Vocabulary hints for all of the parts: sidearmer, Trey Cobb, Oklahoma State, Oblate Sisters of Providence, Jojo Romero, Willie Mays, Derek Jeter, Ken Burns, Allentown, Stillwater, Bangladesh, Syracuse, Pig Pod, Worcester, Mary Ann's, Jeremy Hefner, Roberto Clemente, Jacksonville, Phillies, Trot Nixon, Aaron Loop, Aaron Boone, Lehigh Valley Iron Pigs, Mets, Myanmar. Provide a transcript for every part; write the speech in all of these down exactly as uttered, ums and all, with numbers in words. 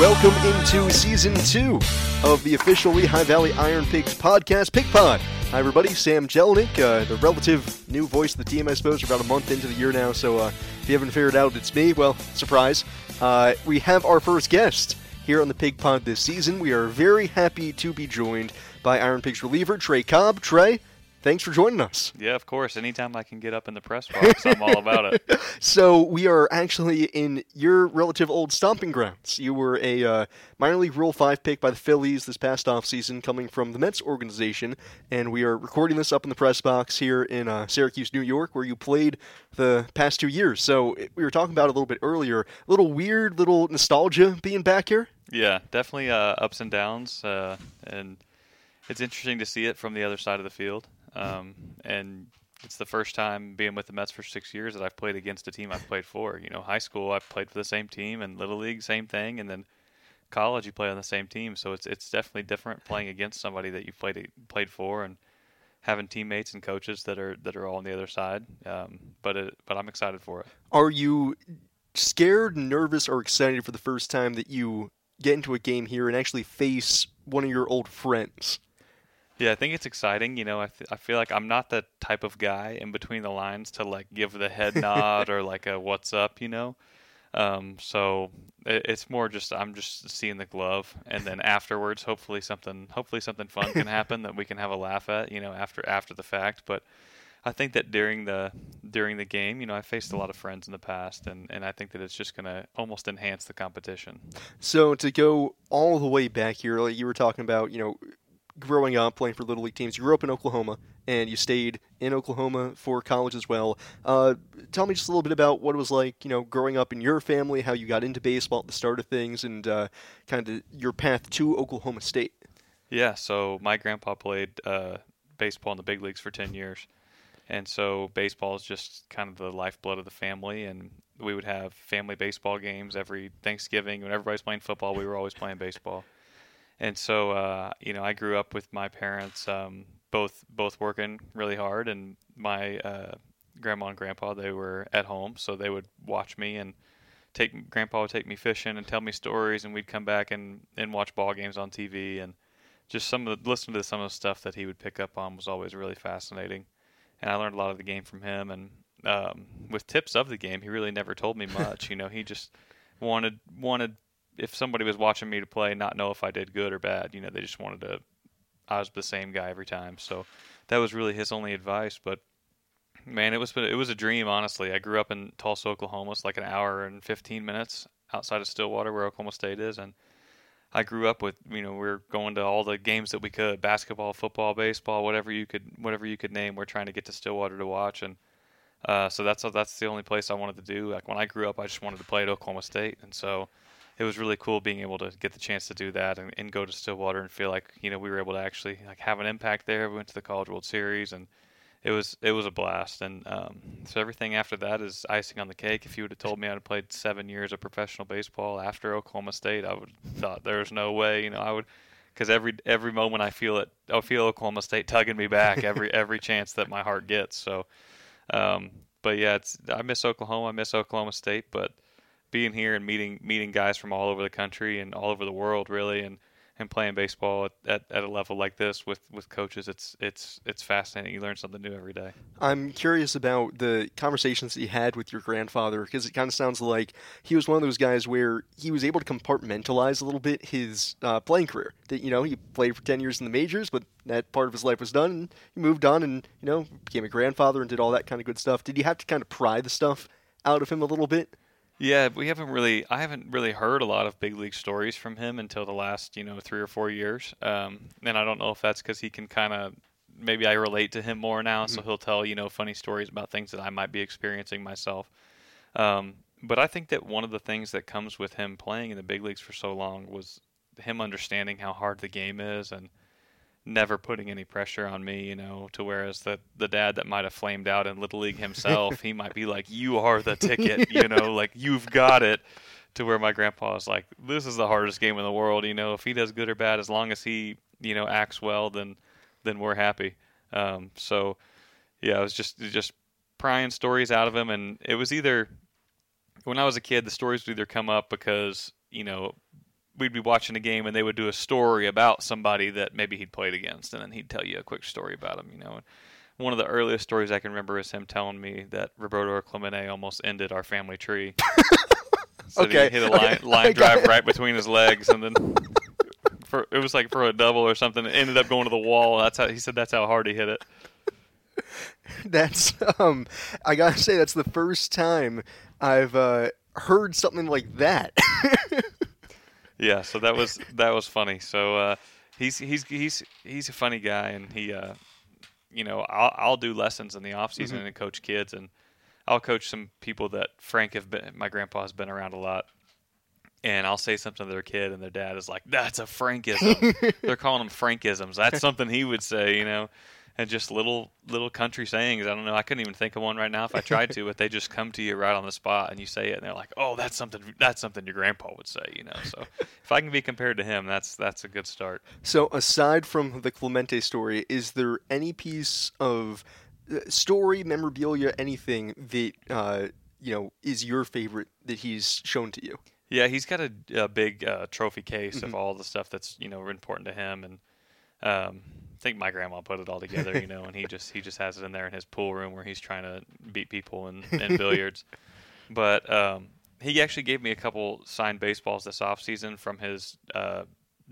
Welcome into season two of the official Lehigh Valley Iron Pigs podcast, Pig Pod. Hi, everybody. Sam Jellinek, uh, the relative new voice of the team, I suppose. We're about a month into the year now, so uh, if you haven't figured out it's me, well, surprise. Uh, we have our first guest here on the Pig Pod this season. We are very happy to be joined by Iron Pigs reliever Trey Cobb. Trey, thanks for joining us. Yeah, of course. Anytime I can get up in the press box, I'm all about it. So we are actually in your relative old stomping grounds. You were a uh, minor league Rule five pick by the Phillies this past offseason, coming from the Mets organization, and we are recording this up in the press box here in uh, Syracuse, New York, where you played the past two years. So we were talking about it a little bit earlier, a little weird, little nostalgia being back here. Yeah, definitely uh, ups and downs, uh, and it's interesting to see it from the other side of the field. Um, and it's the first time being with the Mets for six years that I've played against a team I've played for. You know, high school, I've played for the same team, and Little League, same thing. And then college, you play on the same team. So it's it's definitely different playing against somebody that you've played played for and having teammates and coaches that are that are all on the other side. Um, but it, but I'm excited for it. Are you scared, nervous, or excited for the first time that you get into a game here and actually face one of your old friends? Yeah, I think it's exciting. You know, I th- I feel like I'm not the type of guy in between the lines to, like, give the head nod or, like, a what's up, you know. Um, so it, it's more just I'm just seeing the glove. And then afterwards, hopefully something hopefully something fun can happen that we can have a laugh at, you know, after after the fact. But I think that during the during the game, you know, I faced a lot of friends in the past, and, and I think that it's just going to almost enhance the competition. So to go all the way back here, like you were talking about, you know, growing up, playing for Little League teams, you grew up in Oklahoma, and you stayed in Oklahoma for college as well. Uh, tell me just a little bit about what it was like, you know, growing up in your family, how you got into baseball at the start of things, and uh, kind of your path to Oklahoma State. Yeah, so my grandpa played uh, baseball in the big leagues for ten years, and so baseball is just kind of the lifeblood of the family, and we would have family baseball games every Thanksgiving. When everybody's playing football, we were always playing baseball. And so, uh, you know, I grew up with my parents um, both both working really hard, and my uh, grandma and grandpa, they were at home, so they would watch me, and take grandpa would take me fishing and tell me stories, and we'd come back and, and watch ball games on T V, and just some of the, listen to some of the stuff that he would pick up on was always really fascinating, and I learned a lot of the game from him, and um, with tips of the game, he really never told me much. You know, he just wanted wanted. If somebody was watching me to play, not know if I did good or bad, you know, they just wanted to, I was the same guy every time. So that was really his only advice. But man, it was, it was a dream. Honestly, I grew up in Tulsa, Oklahoma. It's like an hour and fifteen minutes outside of Stillwater where Oklahoma State is. And I grew up with, you know, we were going to all the games that we could, basketball, football, baseball, whatever you could, whatever you could name. We're trying to get to Stillwater to watch. And, uh, so that's, that's the only place I wanted to do. Like when I grew up, I just wanted to play at Oklahoma State. And so it was really cool being able to get the chance to do that and, and go to Stillwater and feel like, you know, we were able to actually like have an impact there. We went to the College World Series, and it was it was a blast. And um, so everything after that is icing on the cake. If you would have told me I'd have played seven years of professional baseball after Oklahoma State, I would have thought there's no way. You know, I would, because every every moment I feel it, I feel Oklahoma State tugging me back every every chance that my heart gets. So, um, but yeah, it's I miss Oklahoma, I miss Oklahoma State, but being here and meeting meeting guys from all over the country and all over the world, really, and, and playing baseball at, at, at a level like this with, with coaches, it's it's it's fascinating. You learn something new every day. I'm curious about the conversations that you had with your grandfather, because it kind of sounds like he was one of those guys where he was able to compartmentalize a little bit his uh, playing career. That, you know, he played for ten years in the majors, but that part of his life was done, and he moved on and, you know, became a grandfather and did all that kind of good stuff. Did you have to kind of pry the stuff out of him a little bit? Yeah, we haven't really. I haven't really heard a lot of big league stories from him until the last, you know, three or four years. Um, and I don't know if that's because he can kind of, maybe I relate to him more now, mm-hmm. so he'll tell, you know, funny stories about things that I might be experiencing myself. Um, but I think that one of the things that comes with him playing in the big leagues for so long was him understanding how hard the game is and never putting any pressure on me, you know, to whereas the, the dad that might have flamed out in Little League himself, he might be like, you are the ticket, you know, like you've got it, to where my grandpa is like, this is the hardest game in the world, you know, if he does good or bad, as long as he, you know, acts well, then then we're happy. Um, so, yeah, I was just, just prying stories out of him, and it was either, when I was a kid, the stories would either come up because, you know, we'd be watching a game and they would do a story about somebody that maybe he'd played against, and then he'd tell you a quick story about him, you know. And one of the earliest stories I can remember is him telling me that Roberto Clemente almost ended our family tree. So okay. He hit a line, okay. line drive it. right between his legs, and then for, it was like for a double or something. It ended up going to the wall. That's how he said. That's how hard he hit it. That's um, I gotta say, that's the first time I've uh, heard something like that. Yeah, so that was that was funny. So uh, he's he's he's he's a funny guy, and he, uh, you know, I'll I'll do lessons in the off season mm-hmm. and coach kids, and I'll coach some people that Frank have been. My grandpa has been around a lot, and I'll say something to their kid, and their dad is like, "That's a Frankism." They're calling them Frankisms. That's something he would say, you know. And just little little country sayings. I don't know. I couldn't even think of one right now if I tried to, but they just come to you right on the spot, and you say it, and they're like, "Oh, that's something. That's something your grandpa would say," you know. So if I can be compared to him, that's that's a good start. So aside from the Clemente story, is there any piece of story, memorabilia, anything that uh, you know is your favorite that he's shown to you? Yeah, he's got a, a big uh, trophy case mm-hmm. of all the stuff that's you know important to him, and. Um, I think my grandma put it all together, you know, and he just he just has it in there in his pool room where he's trying to beat people in, in billiards. But um, he actually gave me a couple signed baseballs this offseason from his uh,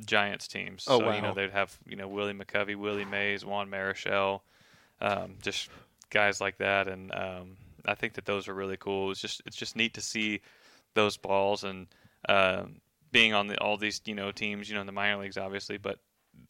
Giants teams. Oh, so, wow. You know, they'd have, you know, Willie McCovey, Willie Mays, Juan Marichal, um, just guys like that. And um, I think that those are really cool. It was just, it's just neat to see those balls and uh, being on the, all these, you know, teams, you know, in the minor leagues, obviously, but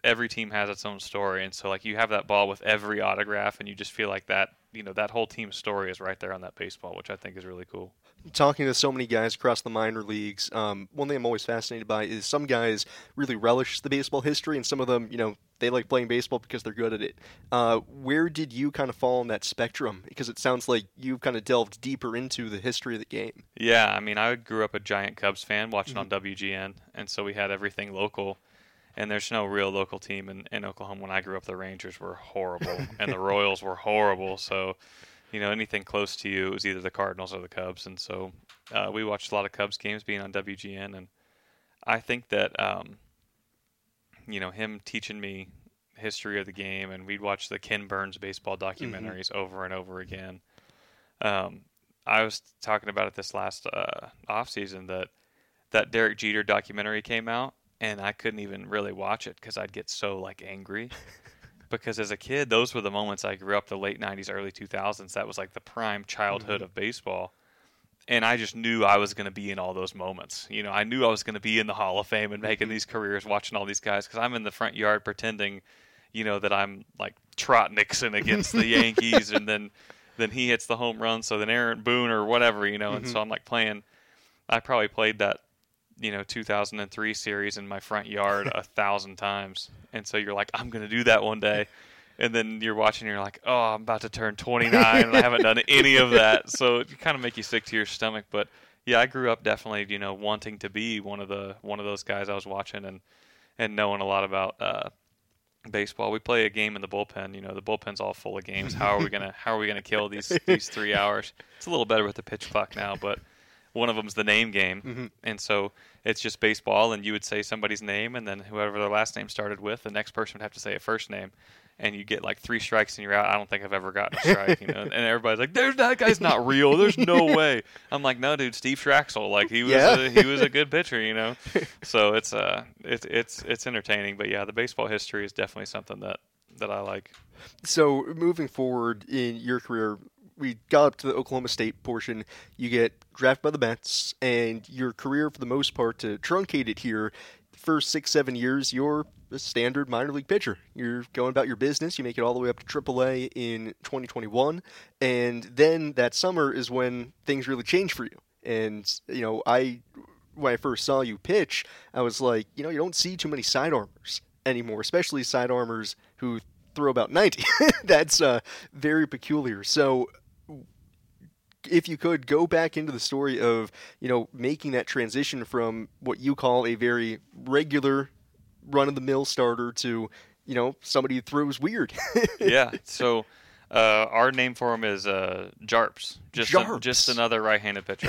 every team has its own story, and so like you have that ball with every autograph, and you just feel like that you know that whole team's story is right there on that baseball, which I think is really cool. Talking to so many guys across the minor leagues, um one thing I'm always fascinated by is some guys really relish the baseball history, and some of them, you know, they like playing baseball because they're good at it. Uh where did you kind of fall on that spectrum, because it sounds like you've kind of delved deeper into the history of the game? Yeah, I mean, I grew up a giant Cubs fan watching mm-hmm. on W G N, and so we had everything local. And there's no real local team in, in Oklahoma. When I grew up, the Rangers were horrible, and the Royals were horrible. So, you know, anything close to you, it was either the Cardinals or the Cubs. And so uh, we watched a lot of Cubs games being on W G N. And I think that, um, you know, him teaching me history of the game, and we'd watch the Ken Burns baseball documentaries mm-hmm. over and over again. Um, I was talking about it this last uh, offseason that that Derek Jeter documentary came out. And I couldn't even really watch it because I'd get so, like, angry. Because as a kid, those were the moments I grew up, the late nineties, early two thousands. That was, like, the prime childhood mm-hmm. of baseball. And I just knew I was going to be in all those moments. You know, I knew I was going to be in the Hall of Fame and making mm-hmm. these careers, watching all these guys. Because I'm in the front yard pretending, you know, that I'm, like, Trot Nixon against the Yankees. And then, then he hits the home run. So then Aaron Boone or whatever, you know. Mm-hmm. And so I'm, like, playing. I probably played that. You know, two thousand three series in my front yard a thousand times. And so you're like, I'm going to do that one day. And then you're watching, and you're like, oh, I'm about to turn twenty-nine and I haven't done any of that. So it kind of make you sick to your stomach. But yeah, I grew up definitely, you know, wanting to be one of the, one of those guys I was watching and, and knowing a lot about uh, baseball. We play a game in the bullpen, you know, the bullpen's all full of games. How are we going to, how are we going to kill these, these three hours? It's a little better with the pitch clock now, but one of them is the name game, mm-hmm. and so it's just baseball, and you would say somebody's name, and then whoever their last name started with, the next person would have to say a first name, and you get like three strikes and you're out. I don't think I've ever gotten a strike, you know. And everybody's like, "There's that guy's not real. There's no way." I'm like, "No, dude, Steve Traxel, like he was yeah. a, he was a good pitcher, you know." So it's uh it's it's it's entertaining, but yeah, the baseball history is definitely something that that I like. So moving forward in your career. We got up to the Oklahoma State portion. You get drafted by the Mets, and your career, for the most part, to truncate it here, first six, seven years, you're a standard minor league pitcher. You're going about your business. You make it all the way up to triple A in twenty twenty-one, and then that summer is when things really change for you. And, you know, I when I first saw you pitch, I was like, you know, you don't see too many sidearmers anymore, especially sidearmers who throw about ninety. That's uh, very peculiar. So if you could go back into the story of, you know, making that transition from what you call a very regular run-of-the-mill starter to, you know, somebody who throws weird. Yeah. So uh, our name for him is uh, Jarps. Just Jarps. A, just another right-handed pitcher.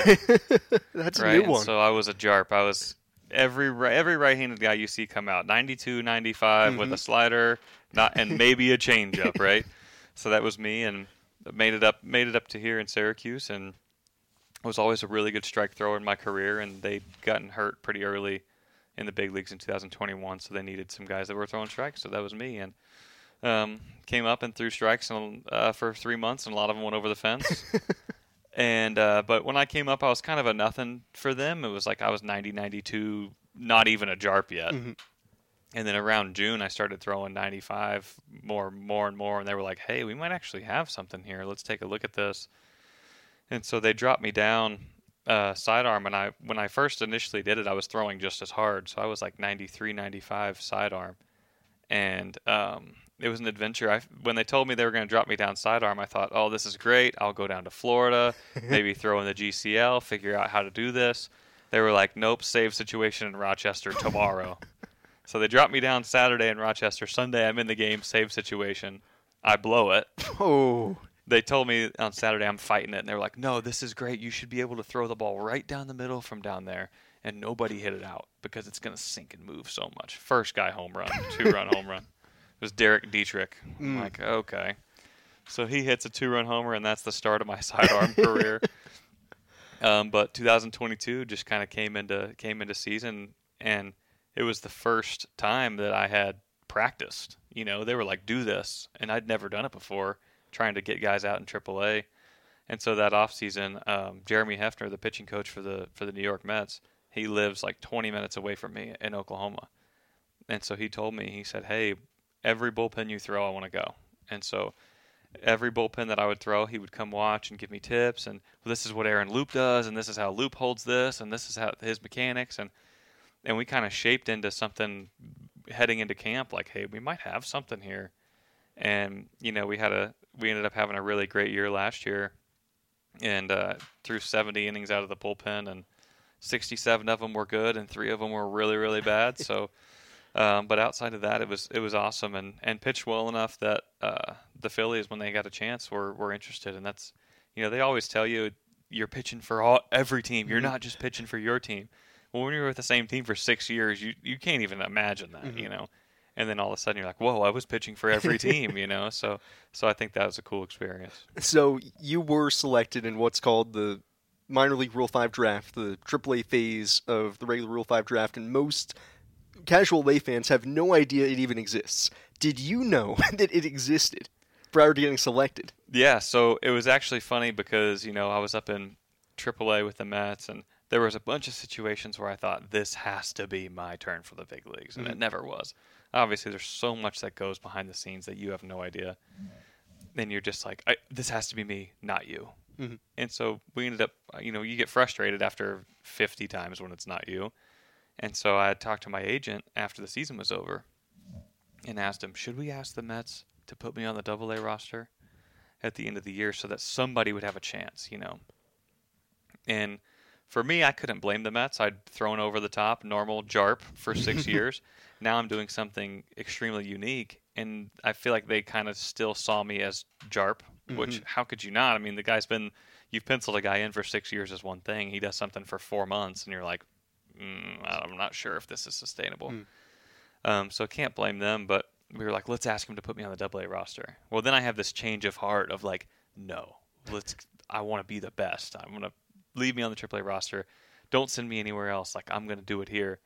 That's right? A new one. And so I was a Jarp. I was every every right-handed guy you see come out, ninety-two, ninety-five mm-hmm. with a slider, not and maybe a changeup, right? So that was me, and made it up made it up to here in Syracuse, and was always a really good strike thrower in my career, and they'd gotten hurt pretty early in the big leagues in two thousand twenty-one, so they needed some guys that were throwing strikes, so that was me, and um, came up and threw strikes on, uh, for three months, and a lot of them went over the fence. and uh, But when I came up, I was kind of a nothing for them. It was like I was ninety, ninety-two, not even a J A R P yet. Mm-hmm. And then around June, I started throwing ninety-five more, more and more, and they were like, hey, we might actually have something here. Let's take a look at this. And so they dropped me down uh, sidearm, and I when I first initially did it, I was throwing just as hard. So I was like ninety-three, ninety-five sidearm, and um, it was an adventure. I, when they told me they were going to drop me down sidearm, I thought, oh, this is great. I'll go down to Florida, maybe throw in the G C L, figure out how to do this. They were like, nope, save situation in Rochester tomorrow. So they dropped me down Saturday in Rochester. Sunday, I'm in the game, save situation. I blow it. Oh, they told me on Saturday I'm fighting it, and they were like, no, this is great. You should be able to throw the ball right down the middle from down there, and nobody hit it out because it's going to sink and move so much. First guy home run, two-run home run. It was Derek Dietrich. Mm. I'm like, okay. So he hits a two-run homer, and that's the start of my sidearm career. Um, but two thousand twenty-two just kind of came into came into season, and it was the first time that I had practiced. You know, they were like, do this, and I'd never done it before, trying to get guys out in triple A. And so that offseason, um, Jeremy Hefner, the pitching coach for the for the New York Mets, he lives like twenty minutes away from me in Oklahoma. And so he told me, he said, hey, every bullpen you throw, I want to go. And so every bullpen that I would throw, he would come watch and give me tips. And well, this is what Aaron Loop does, and this is how Loop holds this, and this is how his mechanics. And, and we kind of shaped into something heading into camp, like, hey, we might have something here. And, you know, we had a we ended up having a really great year last year, and uh, threw seventy innings out of the bullpen, and sixty-seven of them were good, and three of them were really, really bad. So, um, but outside of that, it was it was awesome, and, and pitched well enough that uh, the Phillies, when they got a chance, were were interested. And that's, you know, they always tell you you're pitching for all every team. You're mm-hmm. not just pitching for your team. Well, when you're with the same team for six years, you you can't even imagine that, mm-hmm. you know. And then all of a sudden you're like, whoa, I was pitching for every team, you know. So so I think that was a cool experience. So you were selected in what's called the minor league Rule five draft, the triple A phase of the regular Rule five draft, and most casual lay fans have no idea it even exists. Did you know that it existed prior to getting selected? Yeah, so it was actually funny because, you know, I was up in triple A with the Mets, and there was a bunch of situations where I thought, this has to be my turn for the big leagues, and mm-hmm. it never was. Obviously, there's so much that goes behind the scenes that you have no idea. Then you're just like, I, this has to be me, not you. Mm-hmm. And so we ended up, you know, you get frustrated after fifty times when it's not you. And so I talked to my agent after the season was over and asked him, should we ask the Mets to put me on the double A roster at the end of the year so that somebody would have a chance, you know? And for me, I couldn't blame the Mets. I'd thrown over the top, normal J A R P for six years. Now I'm doing something extremely unique, and I feel like they kind of still saw me as J A R P, which mm-hmm. how could you not? I mean, the guy's been – you've penciled a guy in for six years as one thing. He does something for four months, and you're like, mm, I'm not sure if this is sustainable. Mm. Um, so I can't blame them, but we were like, let's ask him to put me on the double A roster. Well, then I have this change of heart of like, no, let's. I want to be the best. I'm going to – leave me on the triple A roster. Don't send me anywhere else. Like, I'm going to do it here.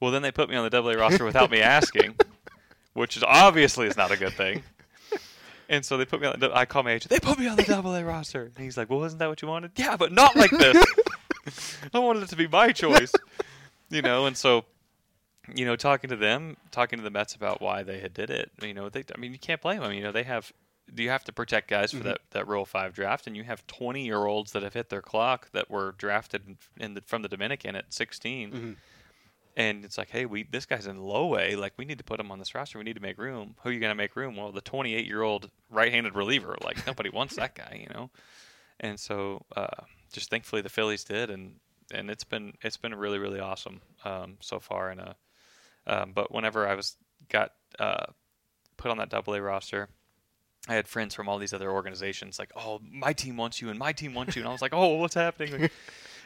Well, then they put me on the double A roster without me asking, which is obviously is not a good thing. And so they put me on the, I call my agent. They put me on the double A roster. And he's like, well, isn't that what you wanted? Yeah, but not like this. I wanted it to be my choice. You know, and so, you know, talking to them, talking to the Mets about why they had did it, you know, they, I mean, you can't blame them. You know, they have Do you have to protect guys for mm-hmm. that, that Rule five draft? And you have twenty-year-olds that have hit their clock that were drafted in the, from the Dominican at sixteen. Mm-hmm. And it's like, hey, we this guy's in low A. Like, we need to put him on this roster. We need to make room. Who are you going to make room? Well, the twenty-eight-year-old right-handed reliever. Like, nobody wants that guy, you know? And so uh, just thankfully the Phillies did, and, and it's been it's been really, really awesome um, so far. And uh, um, But whenever I was got uh, put on that double A roster, I had friends from all these other organizations like, oh, my team wants you and my team wants you. And I was like, oh, what's happening?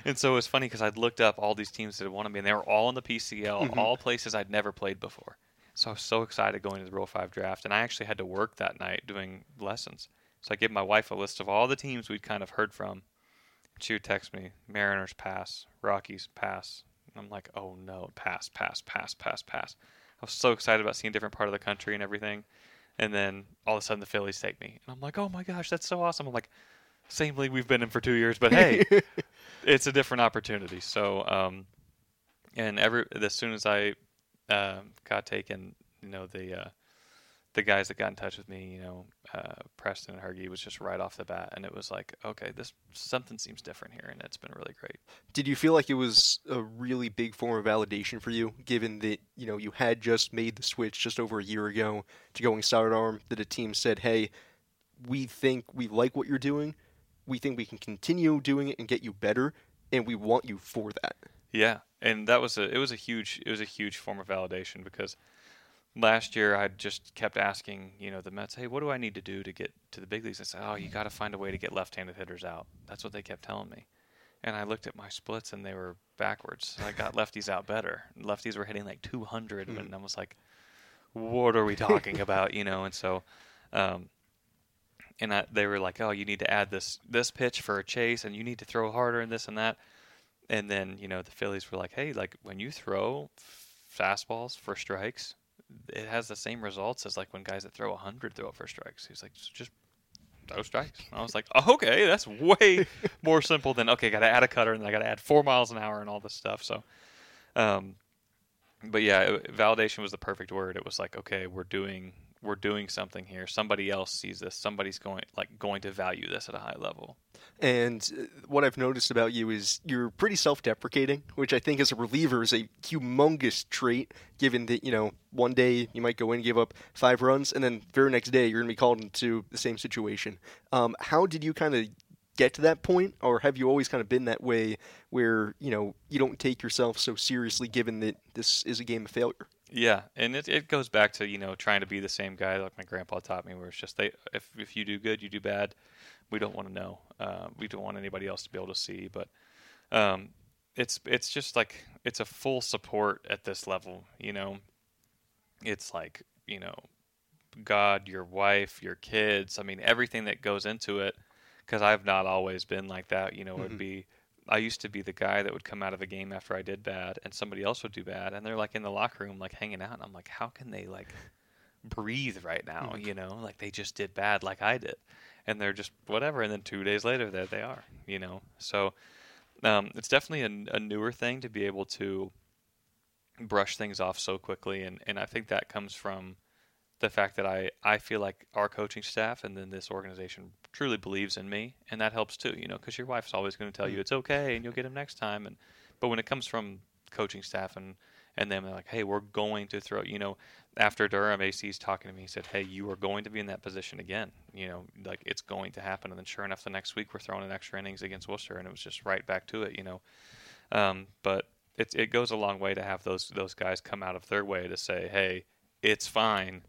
And so it was funny because I'd looked up all these teams that had wanted me, and they were all in the P C L, mm-hmm. all places I'd never played before. So I was so excited going to the Rule five draft, and I actually had to work that night doing lessons. So I gave my wife a list of all the teams we'd kind of heard from. She would text me, Mariners, pass, Rockies, pass. And I'm like, oh, no, pass, pass, pass, pass, pass. I was so excited about seeing a different part of the country and everything. And then all of a sudden the Phillies take me. And I'm like, oh, my gosh, that's so awesome. I'm like, same league we've been in for two years, but, hey, it's a different opportunity. So, um, and every as soon as I uh, got taken, you know, the uh, the guys that got in touch with me, you know, uh, Preston and Hergy was just right off the bat. And it was like, okay, this something seems different here, and it's been really great. Did you feel like it was a really big form of validation for you, given that, you know, you had just made the switch just over a year ago to going sidearm, that a team said, hey, we think we like what you're doing. We think we can continue doing it and get you better, and we want you for that. Yeah, and that was a it was a huge it was a huge form of validation, because last year I just kept asking, you know, the Mets, hey, what do I need to do to get to the big leagues? I said, oh, you got to find a way to get left-handed hitters out. That's what they kept telling me. And I looked at my splits and they were backwards. So I got lefties out better. Lefties were hitting like two hundred, mm-hmm. and I was like, what are we talking about? You know, and so. Um, And I, they were like, oh, you need to add this this pitch for a chase, and you need to throw harder and this and that. And then, you know, the Phillies were like, hey, like when you throw fastballs for strikes, it has the same results as like when guys that throw one hundred throw it for strikes. He was like, just throw strikes. And I was like, oh, okay, that's way more simple than, okay, got to add a cutter, and then I got to add four miles an hour and all this stuff. So, um, but yeah, it, validation was the perfect word. It was like, okay, we're doing – we're doing something here. Somebody else sees this. Somebody's going like going to value this at a high level. And what I've noticed about you is you're pretty self-deprecating, which I think as a reliever is a humongous trait, given that, you know, one day you might go in and give up five runs, and then the very next day you're going to be called into the same situation. Um, how did you kind of get to that point, or have you always kind of been that way where, you know, you don't take yourself so seriously, given that this is a game of failure? Yeah, and it it goes back to, you know, trying to be the same guy like my grandpa taught me, where it's just they if if you do good, you do bad. We don't want to know. Uh, we don't want anybody else to be able to see. But um, it's it's just like it's a full support at this level. You know, it's like, you know, God, your wife, your kids. I mean, everything that goes into it. Because I've not always been like that. You know, mm-hmm. it would be. I used to be the guy that would come out of a game after I did bad, and somebody else would do bad, and they're like in the locker room, like hanging out, and I'm like, how can they like breathe right now? You know, like they just did bad, like I did, and they're just whatever. And then two days later, there they are. You know, so um, it's definitely a, a newer thing to be able to brush things off so quickly, and and I think that comes from the fact that I, I feel like our coaching staff and then this organization truly believes in me, and that helps too, you know, because your wife's always going to tell you it's okay and you'll get them next time. And but when it comes from coaching staff and, and them, they're like, hey, we're going to throw, you know, after Durham, A C's talking to me, he said, hey, you are going to be in that position again. You know, like it's going to happen. And then sure enough, the next week we're throwing in extra innings against Worcester, and it was just right back to it, you know. Um, but it, it goes a long way to have those those guys come out of their way to say, hey, it's fine,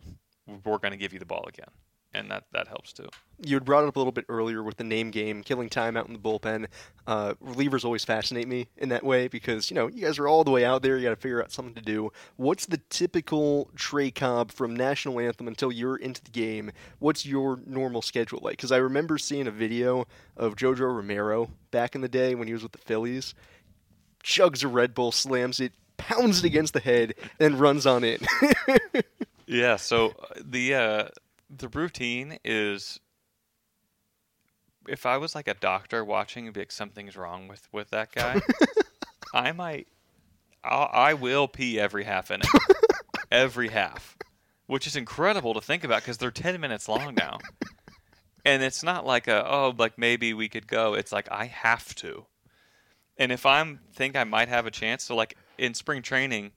we're going to give you the ball again. And that, that helps too. You had brought it up a little bit earlier with the name game, killing time out in the bullpen. Uh, relievers always fascinate me in that way because, you know, you guys are all the way out there. You got to figure out something to do. What's the typical Trey Cobb from National Anthem until you're into the game? What's your normal schedule like? Because I remember seeing a video of Jojo Romero back in the day when he was with the Phillies. Chugs a Red Bull, slams it, pounds it against the head, and runs on in. Yeah, so the uh, the routine is, if I was like a doctor watching, it'd be like, something's wrong with, with that guy. I might, I'll, I will pee every half inning. Every half. Which is incredible to think about because they're ten minutes long now. And it's not like, a oh, like maybe we could go. It's like, I have to. And if I think I might have a chance, so like, in spring training,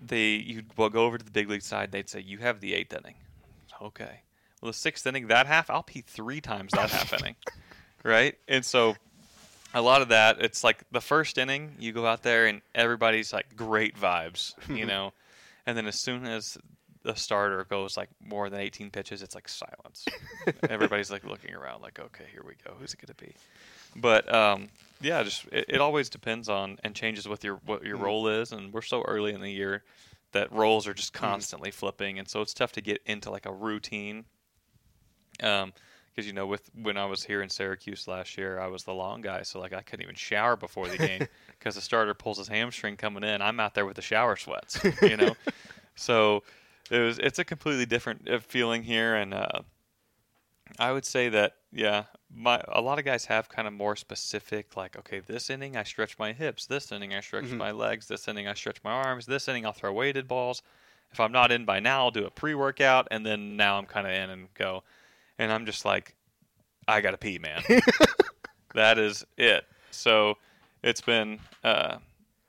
they you'd well, go over to the big league side. They'd say, you have the eighth inning. Okay. Well, the sixth inning, that half, I'll pee three times that half inning, right? And so a lot of that, it's like the first inning, you go out there and everybody's like great vibes, you know. And then as soon as the starter goes like more than eighteen pitches, it's like silence. Everybody's like looking around like, okay, here we go. Who's it going to be? But um, yeah, just it, it always depends on and changes with your what your mm. role is. And we're so early in the year that roles are just constantly mm. flipping. And so it's tough to get into like a routine. Um, because, you know, with when I was here in Syracuse last year, I was the long guy. So, like, I couldn't even shower before the game because the starter pulls his hamstring coming in. I'm out there with the shower sweats, you know. So, it was it's a completely different feeling here. And uh, I would say that, yeah, my a lot of guys have kind of more specific, like, okay, this inning I stretch my hips. This inning I stretch mm-hmm. my legs. This inning I stretch my arms. This inning I'll throw weighted balls. If I'm not in by now, I'll do a pre-workout. And then now I'm kind of in and go. And I'm just like, I gotta pee, man. That is it. So it's been, uh,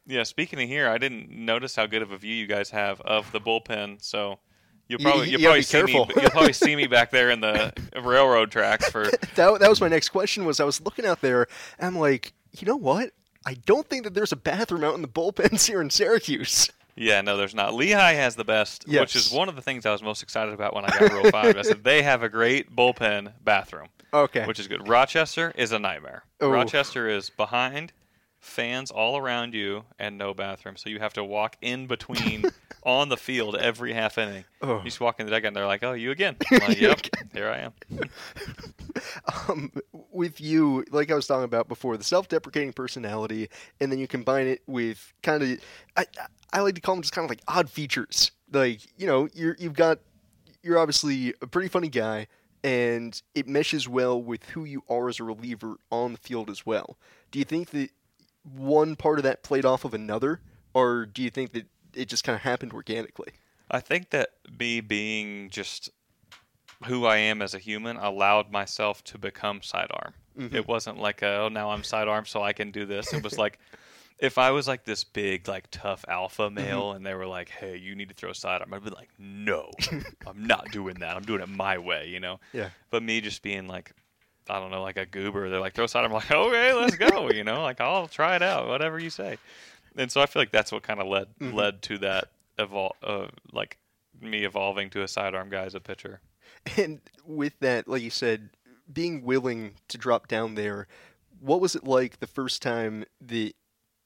yeah. Speaking of here, I didn't notice how good of a view you guys have of the bullpen. So you'll probably you'll, you'll probably see me, you'll probably see me back there in the railroad tracks for. That that was my next question. Was I was looking out there, and I'm like, you know what? I don't think that there's a bathroom out in the bullpens here in Syracuse. Yeah, no, there's not. Lehigh has the best, yes. Which is one of the things I was most excited about when I got Rule five. I said, they have a great bullpen bathroom, okay, which is good. Rochester is a nightmare. Ooh. Rochester is behind, fans all around you, and no bathroom. So you have to walk in between on the field every half inning. Oh. You just walk in the deck, and they're like, oh, you again. I'm like, yep, here I am. Um, with you, like I was talking about before, the self-deprecating personality, and then you combine it with kind of – I I like to call them just kind of like odd features. Like, you know, you're, you've got – you're obviously a pretty funny guy, and it meshes well with who you are as a reliever on the field as well. Do you think that one part of that played off of another, or do you think that it just kind of happened organically? I think that me being just – who I am as a human allowed myself to become sidearm. Mm-hmm. It wasn't like, a, oh, now I'm sidearm, so I can do this. It was like, if I was like this big, like tough alpha male, mm-hmm. and they were like, hey, you need to throw sidearm, I'd be like, no, I'm not doing that. I'm doing it my way, you know? Yeah. But me just being like, I don't know, like a goober, they're like, throw sidearm. I'm like, okay, let's go, you know? Like, I'll try it out, whatever you say. And so I feel like that's what kind of led mm-hmm. led to that, evol- uh, like me evolving to a sidearm guy as a pitcher. And with that, like you said, being willing to drop down there, what was it like the first time that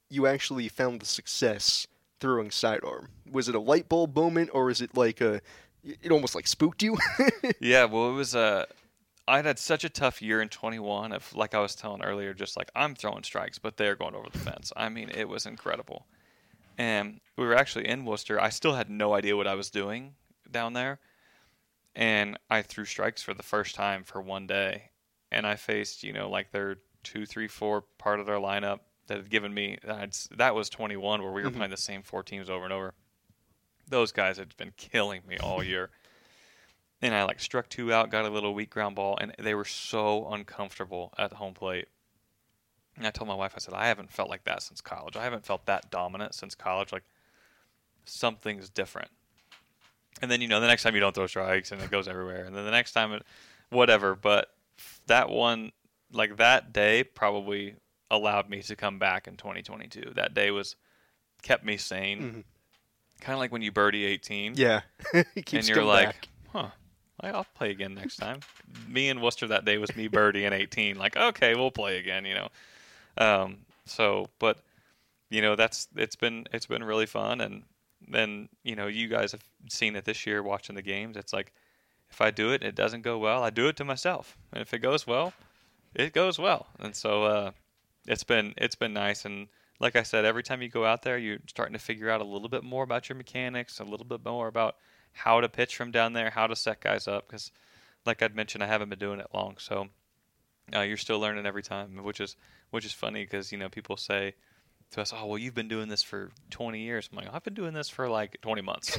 you actually found the success throwing sidearm? Was it a light bulb moment, or is it like a, it almost like spooked you? Yeah, well, it was a, I had such a tough year in twenty-one of, like I was telling earlier, just like I'm throwing strikes, but they're going over the fence. I mean, it was incredible. And we were actually in Worcester. I still had no idea what I was doing down there. And I threw strikes for the first time for one day. And I faced, you know, like their two, three, four part of their lineup that had given me – that was twenty-one where we were mm-hmm. playing the same four teams over and over. Those guys had been killing me all year. And I, like, struck two out, got a little weak ground ball, and they were so uncomfortable at the home plate. And I told my wife, I said, I haven't felt like that since college. I haven't felt that dominant since college. Like, something's different. And then, you know, the next time you don't throw strikes and it goes everywhere. And then the next time, it, whatever. But that one, like that day probably allowed me to come back in twenty twenty-two. That day was, kept me sane. Mm-hmm. Kind of like when you birdie eighteen. Yeah. It keeps and you're like, back. huh, I'll play again next time. Me and Worcester that day was me birdie and eighteen. Like, okay, we'll play again, you know. Um, so, but, you know, that's, it's been, it's been really fun. And then, you know, you guys have seen it this year watching the games. It's like, if I do it and it doesn't go well, I do it to myself. And if it goes well, it goes well. And so uh, it's been it's been nice. And like I said, every time you go out there, you're starting to figure out a little bit more about your mechanics, a little bit more about how to pitch from down there, how to set guys up. Because like I'd mentioned, I haven't been doing it long. So uh, you're still learning every time, which is which is funny because, you know, people say, to us, oh, well, you've been doing this for twenty years. I'm like, I've been doing this for like twenty months.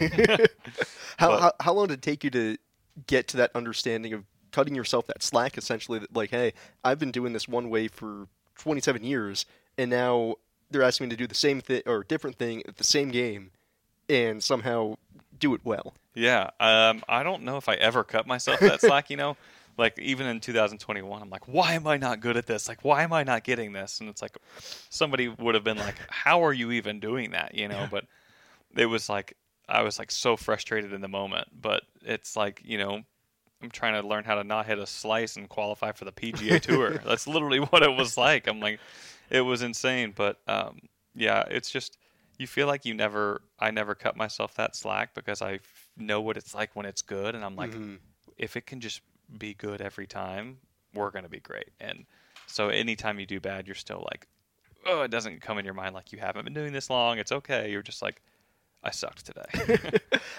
how, but, how how long did it take you to get to that understanding of cutting yourself that slack, essentially, that like, hey, I've been doing this one way for twenty-seven years, and now they're asking me to do the same thing or different thing at the same game and somehow do it well? Yeah. Um, I don't know if I ever cut myself that slack, you know? Like, even in two thousand twenty-one, I'm like, why am I not good at this? Like, why am I not getting this? And it's like, somebody would have been like, how are you even doing that? You know, yeah. But it was like, I was like so frustrated in the moment, but it's like, you know, I'm trying to learn how to not hit a slice and qualify for the P G A Tour. That's literally what it was like. I'm like, it was insane. But um, yeah, it's just, you feel like you never, I never cut myself that slack because I f- know what it's like when it's good. And I'm like, mm-hmm. if it can just be good every time, we're going to be great. And so anytime you do bad, you're still like, oh, it doesn't come in your mind like you haven't been doing this long. It's okay. You're just like, I sucked today.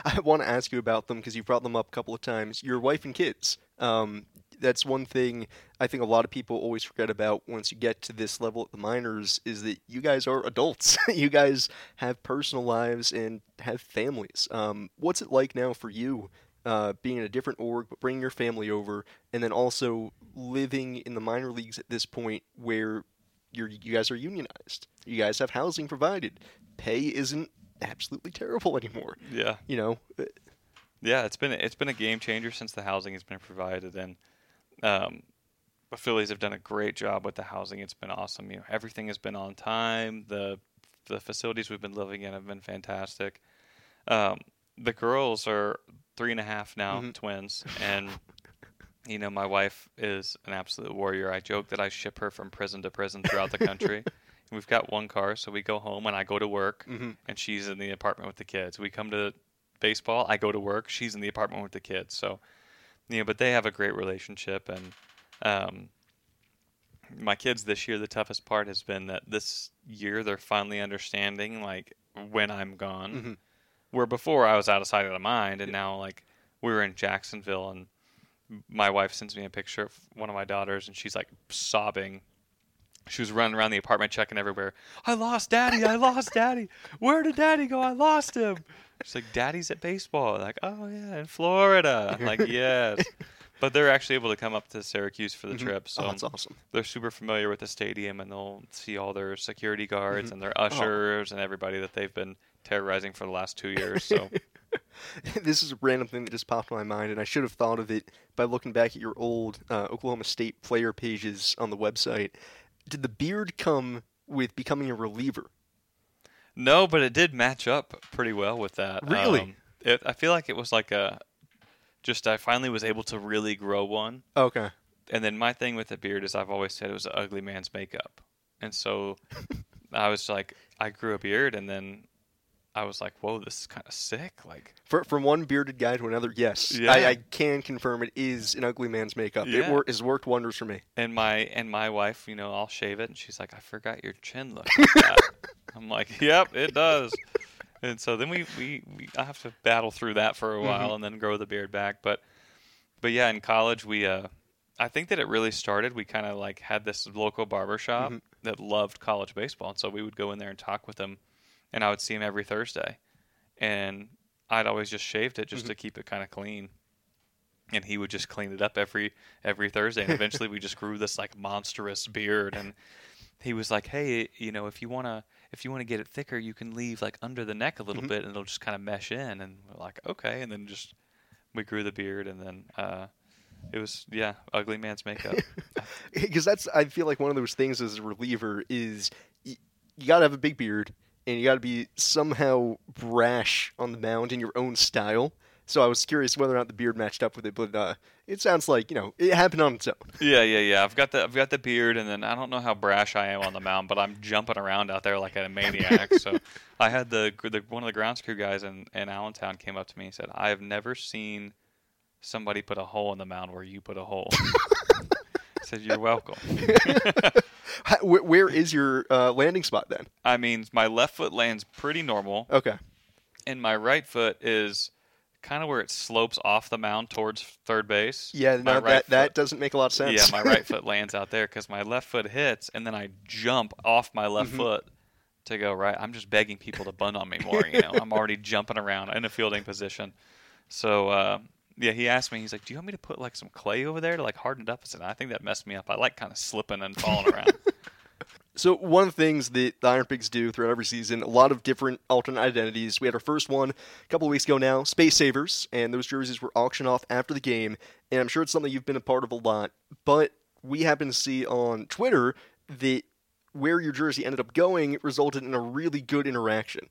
I want to ask you about them because you brought them up a couple of times. Your wife and kids. Um, that's one thing I think a lot of people always forget about once you get to this level at the minors is that you guys are adults. You guys have personal lives and have families. Um, what's it like now for you uh, being in a different org, but bringing your family over, and then also living in the minor leagues at this point where you're, you guys are unionized. You guys have housing provided. Pay isn't absolutely terrible anymore. Yeah. You know. Yeah, it's been it's been a game changer since the housing has been provided, and um, the Phillies have done a great job with the housing. It's been awesome. You know, everything has been on time. The the facilities we've been living in have been fantastic. Um, the girls are three and a half now, mm-hmm. twins, and you know, my wife is an absolute warrior. I joke that I ship her from prison to prison throughout the country. We've got one car, so we go home and I go to work, mm-hmm. and she's in the apartment with the kids. We come to baseball, I go to work, she's in the apartment with the kids. So, you know, but they have a great relationship. And um, my kids this year, the toughest part has been that this year they're finally understanding, like, when I'm gone. Mm-hmm. Where before I was out of sight, out of mind, and now, like, we were in Jacksonville, and my wife sends me a picture of one of my daughters, and she's, like, sobbing. She was running around the apartment checking everywhere. I lost Daddy. I lost Daddy. Where did Daddy go? I lost him. She's like, Daddy's at baseball. I'm like, oh, yeah, in Florida. I'm like, yes. But they're actually able to come up to Syracuse for the mm-hmm. trip. So oh, that's awesome. They're super familiar with the stadium, and they'll see all their security guards mm-hmm. and their ushers oh. and everybody that they've been terrorizing for the last two years. So. This is a random thing that just popped in my mind, and I should have thought of it by looking back at your old uh, Oklahoma State player pages on the website. Did the beard come with becoming a reliever? No, but it did match up pretty well with that. Really? Um, it, I feel like it was like a, just I finally was able to really grow one. Okay. And then my thing with the beard is I've always said it was an ugly man's makeup. And so I was like, I grew a beard, and then I was like, whoa, this is kind of sick. Like for, From one bearded guy to another, yes. Yeah. I, I can confirm it is an ugly man's makeup. Yeah. It wor- has worked wonders for me. And my and my wife, you know, I'll shave it, and she's like, I forgot your chin looked like that. I'm like, yep, it does. And so then we, we, we I have to battle through that for a while mm-hmm. and then grow the beard back. But but yeah, in college, we uh, I think that it really started. We kind of like had this local barbershop mm-hmm. that loved college baseball. And so we would go in there and talk with them. And I would see him every Thursday. And I'd always just shaved it just mm-hmm. to keep it kind of clean. And he would just clean it up every every Thursday. And eventually we just grew this, like, monstrous beard. And he was like, hey, you know, if you want to if you want to get it thicker, you can leave, like, under the neck a little mm-hmm. bit. And it'll just kind of mesh in. And we're like, okay. And then just we grew the beard. And then uh, it was, yeah, ugly man's makeup. Because that's, I feel like one of those things as a reliever is y- you got to have a big beard. And you got to be somehow brash on the mound in your own style. So I was curious whether or not the beard matched up with it, but uh, it sounds like, you know, it happened on its own. Yeah, yeah, yeah. I've got the I've got the beard, and then I don't know how brash I am on the mound, but I'm jumping around out there like a maniac. So I had the, the one of the grounds crew guys in, in Allentown came up to me and said, "I have never seen somebody put a hole in the mound where you put a hole." I said, "You're welcome." Where is your uh, landing spot then? I mean, my left foot lands pretty normal. Okay. And my right foot is kind of where it slopes off the mound towards third base. Yeah, no, right that, foot, that doesn't make a lot of sense. Yeah, my right foot lands out there because my left foot hits, and then I jump off my left mm-hmm. foot to go right. I'm just begging people to bunt on me more. You know, I'm already jumping around in a fielding position. So, uh, yeah, he asked me, he's like, "Do you want me to put, like, some clay over there to, like, harden it up?" I said, "I think that messed me up. I like kind of slipping and falling around." So one of the things that the Iron Pigs do throughout every season, a lot of different alternate identities. We had our first one a couple of weeks ago now, Space Savers, and those jerseys were auctioned off after the game, and I'm sure it's something you've been a part of a lot, but we happen to see on Twitter that where your jersey ended up going resulted in a really good interaction.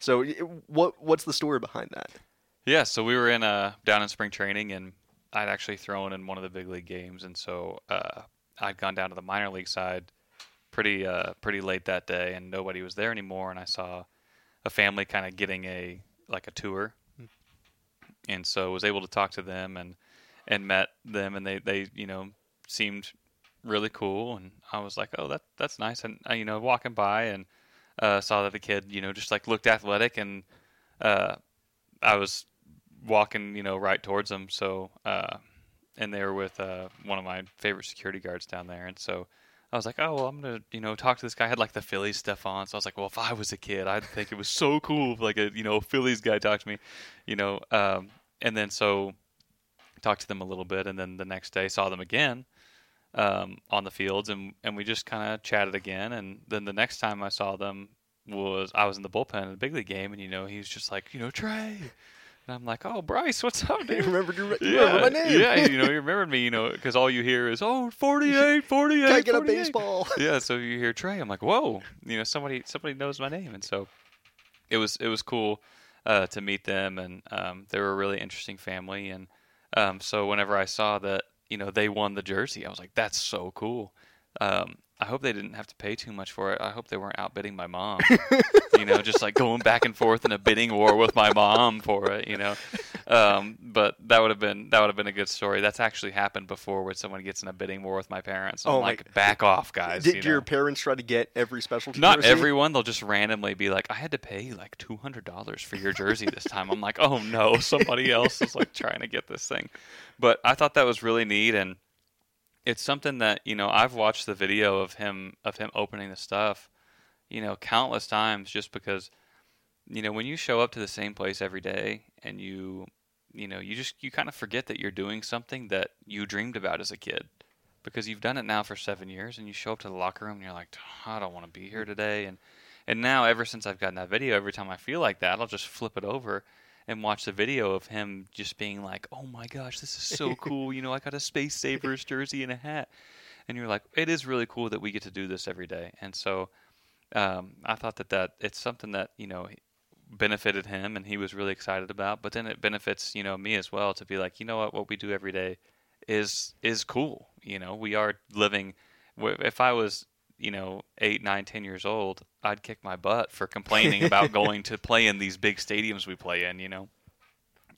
So what what's the story behind that? Yeah, so we were in uh, down in spring training, and I'd actually thrown in one of the big league games, and so uh, I'd gone down to the minor league side pretty uh, pretty late that day, and nobody was there anymore, and I saw a family kind of getting a like a tour, and so was able to talk to them and and met them, and they, they you know seemed really cool, and I was like, oh, that that's nice, and you know walking by and uh, saw that the kid you know just like looked athletic, and uh, I was walking you know right towards them, so uh, and they were with uh, one of my favorite security guards down there, and so I was like, oh, well, I'm gonna, you know, talk to this guy. I had like the Phillies stuff on, so I was like, well, if I was a kid, I'd think it was so cool if like a, you know, Phillies guy talked to me, you know. Um, and then so talked to them a little bit, and then the next day saw them again um, on the fields, and and we just kind of chatted again. And then the next time I saw them was I was in the bullpen in the big league game, and you know, he was just like, you know, Trey. And I'm like, oh, Bryce, what's up, dude? You remember, you remember yeah, my name. Yeah, you know, you remembered me, you know, because all you hear is, oh, forty-eight, forty-eight, can I get forty-eight. A baseball? Yeah, so you hear Trey. I'm like, whoa, you know, somebody somebody knows my name. And so it was it was cool uh, to meet them, and um, they were a really interesting family. And um, so whenever I saw that, you know, they won the jersey, I was like, that's so cool. Um, I hope they didn't have to pay too much for it. I hope they weren't outbidding my mom. You know, just like going back and forth in a bidding war with my mom for it, you know. Um, but that would have been that would have been a good story. That's actually happened before, where someone gets in a bidding war with my parents. I'm oh like, my. Back off, guys. Did you your know? Parents try to get every specialty? Not jersey? Everyone. They'll just randomly be like, I had to pay like two hundred dollars for your jersey this time. I'm like, oh no, somebody else is like trying to get this thing. But I thought that was really neat, and it's something that, you know, I've watched the video of him of him opening the stuff, you know, countless times, just because, you know, when you show up to the same place every day and you, you know, you just, you kind of forget that you're doing something that you dreamed about as a kid, because you've done it now for seven years and you show up to the locker room and you're like, I don't want to be here today. And, and now ever since I've gotten that video, every time I feel like that, I'll just flip it over and watch the video of him just being like, oh my gosh, this is so cool. You know, I got a Space Savers jersey and a hat. And you're like, it is really cool that we get to do this every day. And so um, I thought that, that it's something that, you know, benefited him and he was really excited about. But then it benefits, you know, me as well to be like, you know what, what we do every day is is cool. You know, we are living. If I was, you know, eight, nine, ten years old, I'd kick my butt for complaining about going to play in these big stadiums we play in, you know?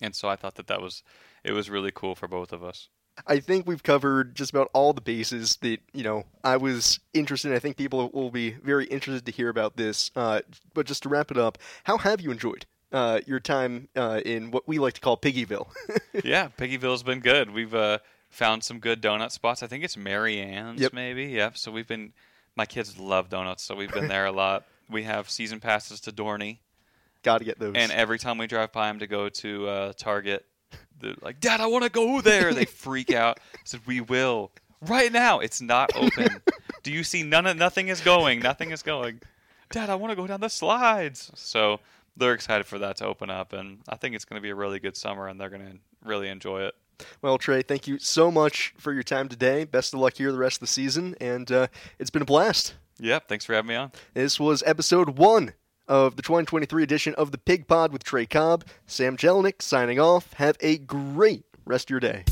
And so I thought that that was, it was really cool for both of us. I think we've covered just about all the bases that, you know, I was interested in. I think people will be very interested to hear about this. Uh, but just to wrap it up, how have you enjoyed uh, your time uh, in what we like to call Piggyville? Yeah, Piggyville's been good. We've uh, found some good donut spots. I think it's Mary Ann's, yep. Maybe. Yep. So we've been... My kids love donuts, so we've been there a lot. We have season passes to Dorney. Got to get those. And every time we drive by them to go to uh, Target, they're like, Dad, I want to go there. They freak out. I said, we will. Right now, it's not open. Do you see none of nothing is going? Nothing is going. Dad, I want to go down the slides. So they're excited for that to open up, and I think it's going to be a really good summer, and they're going to really enjoy it. Well, Trey, thank you so much for your time today. Best of luck here the rest of the season, and uh, it's been a blast. Yep, thanks for having me on. This was episode one of the twenty twenty-three edition of the Pig Pod with Trey Cobb. Sam Jellinek signing off. Have a great rest of your day.